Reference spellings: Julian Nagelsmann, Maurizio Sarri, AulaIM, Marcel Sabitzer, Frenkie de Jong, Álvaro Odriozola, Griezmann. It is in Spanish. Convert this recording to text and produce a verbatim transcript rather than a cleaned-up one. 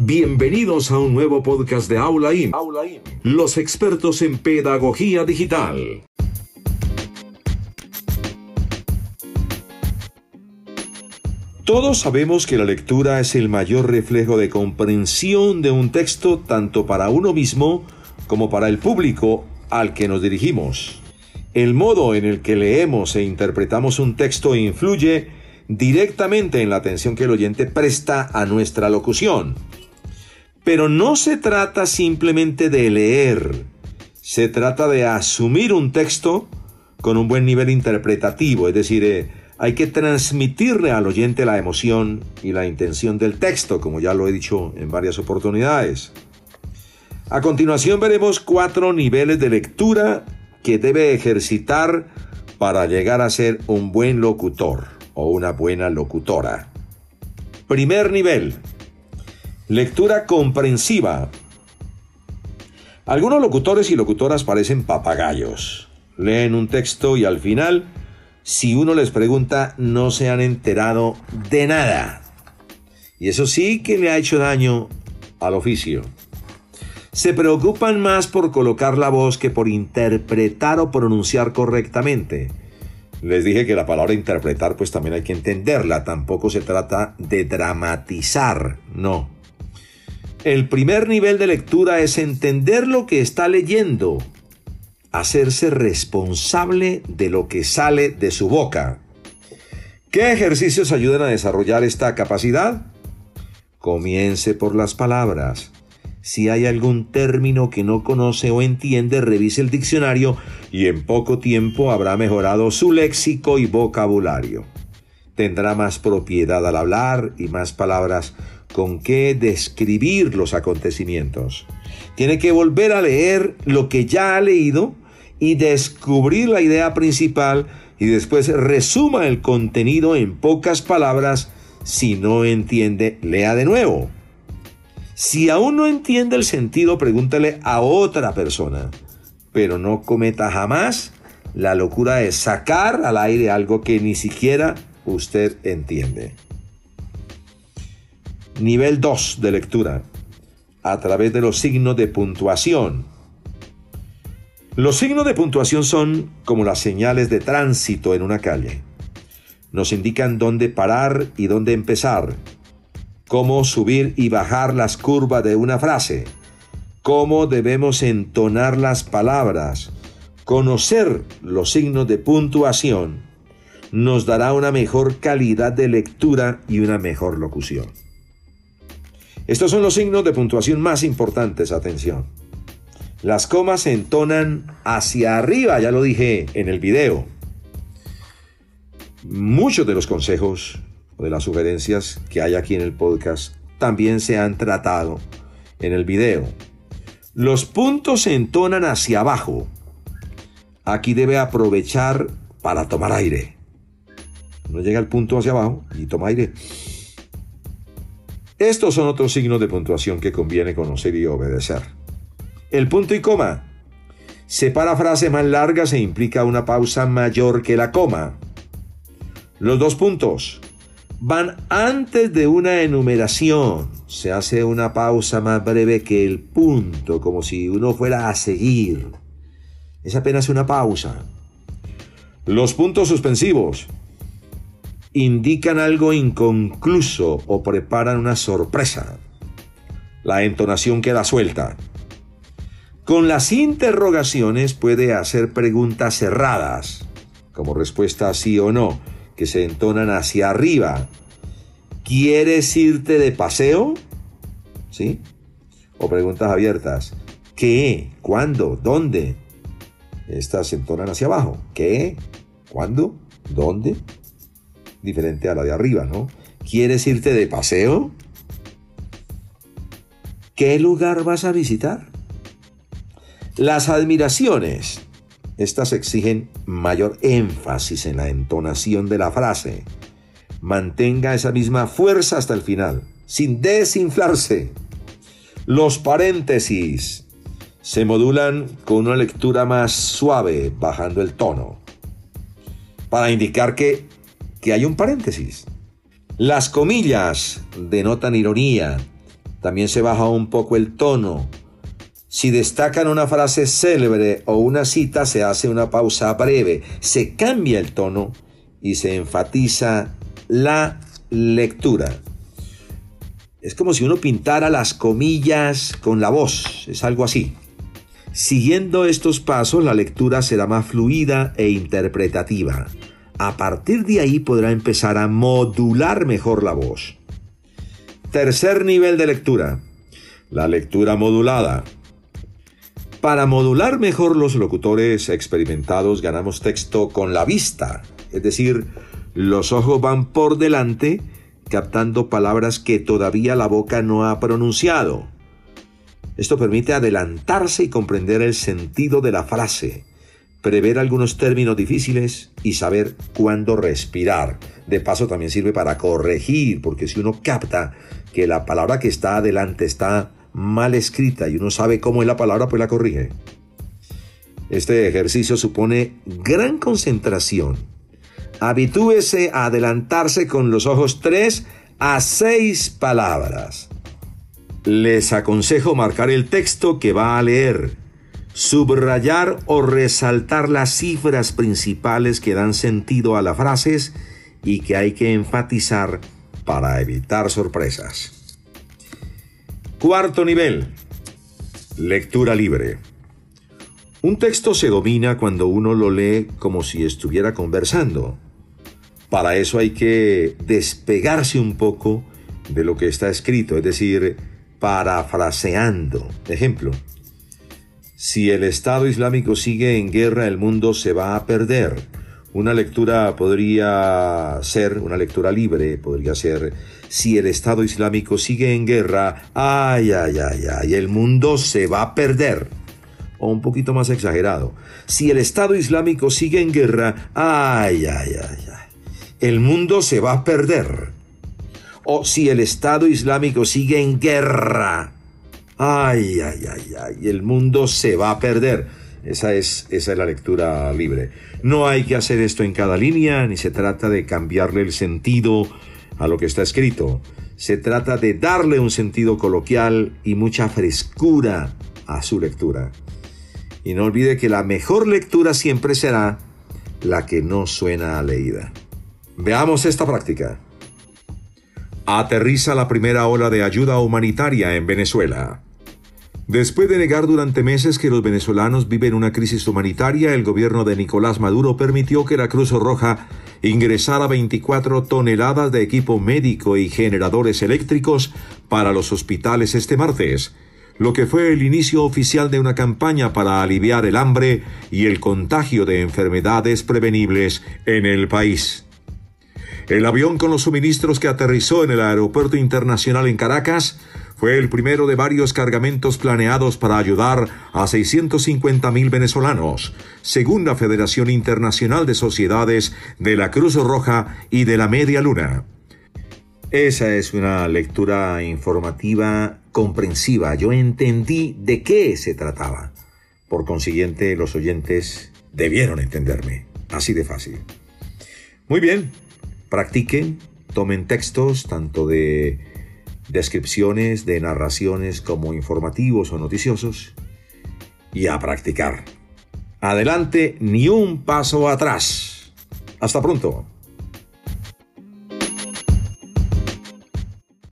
Bienvenidos a un nuevo podcast de AulaIM, AulaIM, los expertos en pedagogía digital. Todos sabemos que la lectura es el mayor reflejo de comprensión de un texto tanto para uno mismo como para el público al que nos dirigimos. El modo en el que leemos e interpretamos un texto influye directamente en la atención que el oyente presta a nuestra locución. Pero no se trata simplemente de leer, se trata de asumir un texto con un buen nivel interpretativo, es decir, eh, hay que transmitirle al oyente la emoción y la intención del texto, como ya lo he dicho en varias oportunidades. A continuación veremos cuatro niveles de lectura que debe ejercitar para llegar a ser un buen locutor o una buena locutora. Primer nivel: lectura comprensiva. Algunos locutores y locutoras parecen papagayos. Leen un texto y al final, si uno les pregunta, no se han enterado de nada. Y eso sí que le ha hecho daño al oficio. Se preocupan más por colocar la voz que por interpretar o pronunciar correctamente. Les dije que la palabra interpretar pues también hay que entenderla, tampoco se trata de dramatizar, no. El primer nivel de lectura es entender lo que está leyendo, hacerse responsable de lo que sale de su boca. ¿Qué ejercicios ayudan a desarrollar esta capacidad? Comience por las palabras. Si hay algún término que no conoce o entiende, revise el diccionario y en poco tiempo habrá mejorado su léxico y vocabulario. Tendrá más propiedad al hablar y más palabras con que describir los acontecimientos. Tiene que volver a leer lo que ya ha leído y descubrir la idea principal y después resuma el contenido en pocas palabras. Si no entiende, lea de nuevo. Si aún no entiende el sentido, pregúntale a otra persona, pero no cometa jamás la locura de sacar al aire algo que ni siquiera usted entiende. Nivel dos de lectura, a través de los signos de puntuación. Los signos de puntuación son como las señales de tránsito en una calle. Nos indican dónde parar y dónde empezar. Cómo subir y bajar las curvas de una frase, cómo debemos entonar las palabras. Conocer los signos de puntuación nos dará una mejor calidad de lectura y una mejor locución. Estos son los signos de puntuación más importantes, atención. Las comas se entonan hacia arriba, ya lo dije en el video. Muchos de los consejos de las sugerencias que hay aquí en el podcast también se han tratado en el video. Los puntos se entonan hacia abajo. Aquí debe aprovechar para tomar aire. Uno llega al punto hacia abajo y toma aire. Estos son otros signos de puntuación que conviene conocer y obedecer. El punto y coma. Separa frases más largas e implica una pausa mayor que la coma. Los dos puntos van antes de una enumeración. Se hace una pausa más breve que el punto, como si uno fuera a seguir. Es apenas una pausa. Los puntos suspensivos indican algo inconcluso o preparan una sorpresa. La entonación queda suelta. Con las interrogaciones puede hacer preguntas cerradas, como respuesta sí o no, que se entonan hacia arriba. ¿Quieres irte de paseo? ¿Sí? O preguntas abiertas. ¿Qué? ¿Cuándo? ¿Dónde? Estas se entonan hacia abajo. ¿Qué? ¿Cuándo? ¿Dónde? Diferente a la de arriba, ¿no? ¿Quieres irte de paseo? ¿Qué lugar vas a visitar? Las admiraciones. Estas exigen mayor énfasis en la entonación de la frase. Mantenga esa misma fuerza hasta el final, sin desinflarse. Los paréntesis se modulan con una lectura más suave, bajando el tono, para indicar que, que hay un paréntesis. Las comillas denotan ironía, También se baja un poco el tono. Si destacan una frase célebre o una cita, se hace una pausa breve. Se cambia el tono y se enfatiza la lectura. Es como si uno pintara las comillas con la voz, es algo así. Siguiendo estos pasos, la lectura será más fluida e interpretativa. A partir de ahí podrá empezar a modular mejor la voz. Tercer nivel de lectura, la lectura modulada. Para modular mejor, los locutores experimentados ganamos texto con la vista, es decir, los ojos van por delante captando palabras que todavía la boca no ha pronunciado. Esto permite adelantarse y comprender el sentido de la frase, prever algunos términos difíciles y saber cuándo respirar. De paso también sirve para corregir, porque si uno capta que la palabra que está adelante está mal escrita y uno sabe cómo es la palabra, pues la corrige. Este ejercicio supone gran concentración. Habitúese a adelantarse con los ojos tres a seis palabras. Les aconsejo marcar el texto que va a leer, subrayar o resaltar las cifras principales que dan sentido a las frases y que hay que enfatizar para evitar sorpresas. Cuarto nivel, lectura libre. Un texto se domina cuando uno lo lee como si estuviera conversando. Para eso hay que despegarse un poco de lo que está escrito, es decir, parafraseando. Ejemplo, si el Estado Islámico sigue en guerra, el mundo se va a perder. Una lectura podría ser, una lectura libre podría ser, si el Estado Islámico sigue en guerra, ay, ay, ay, ay, el mundo se va a perder. O un poquito más exagerado, si el Estado Islámico sigue en guerra, ay, ay, ay, ay, el mundo se va a perder. O si el Estado Islámico sigue en guerra, ay, ay, ay, ay, el mundo se va a perder. Esa es, esa es la lectura libre. No hay que hacer esto en cada línea, ni se trata de cambiarle el sentido a lo que está escrito. Se trata de darle un sentido coloquial y mucha frescura a su lectura. Y no olvide que la mejor lectura siempre será la que no suena a leída. Veamos esta práctica. Aterriza la primera ola de ayuda humanitaria en Venezuela. Después de negar durante meses que los venezolanos viven una crisis humanitaria, el gobierno de Nicolás Maduro permitió que la Cruz Roja ingresara veinticuatro toneladas de equipo médico y generadores eléctricos para los hospitales este martes, lo que fue el inicio oficial de una campaña para aliviar el hambre y el contagio de enfermedades prevenibles en el país. El avión con los suministros que aterrizó en el Aeropuerto Internacional en Caracas fue el primero de varios cargamentos planeados para ayudar a seiscientos cincuenta mil venezolanos, según la Federación Internacional de Sociedades de la Cruz Roja y de la Media Luna. Esa es una lectura informativa comprensiva. Yo entendí de qué se trataba. Por consiguiente, los oyentes debieron entenderme. Así de fácil. Muy bien. Practiquen, tomen textos tanto de descripciones, de narraciones como informativos o noticiosos, y a practicar. Adelante, ni un paso atrás. Hasta pronto.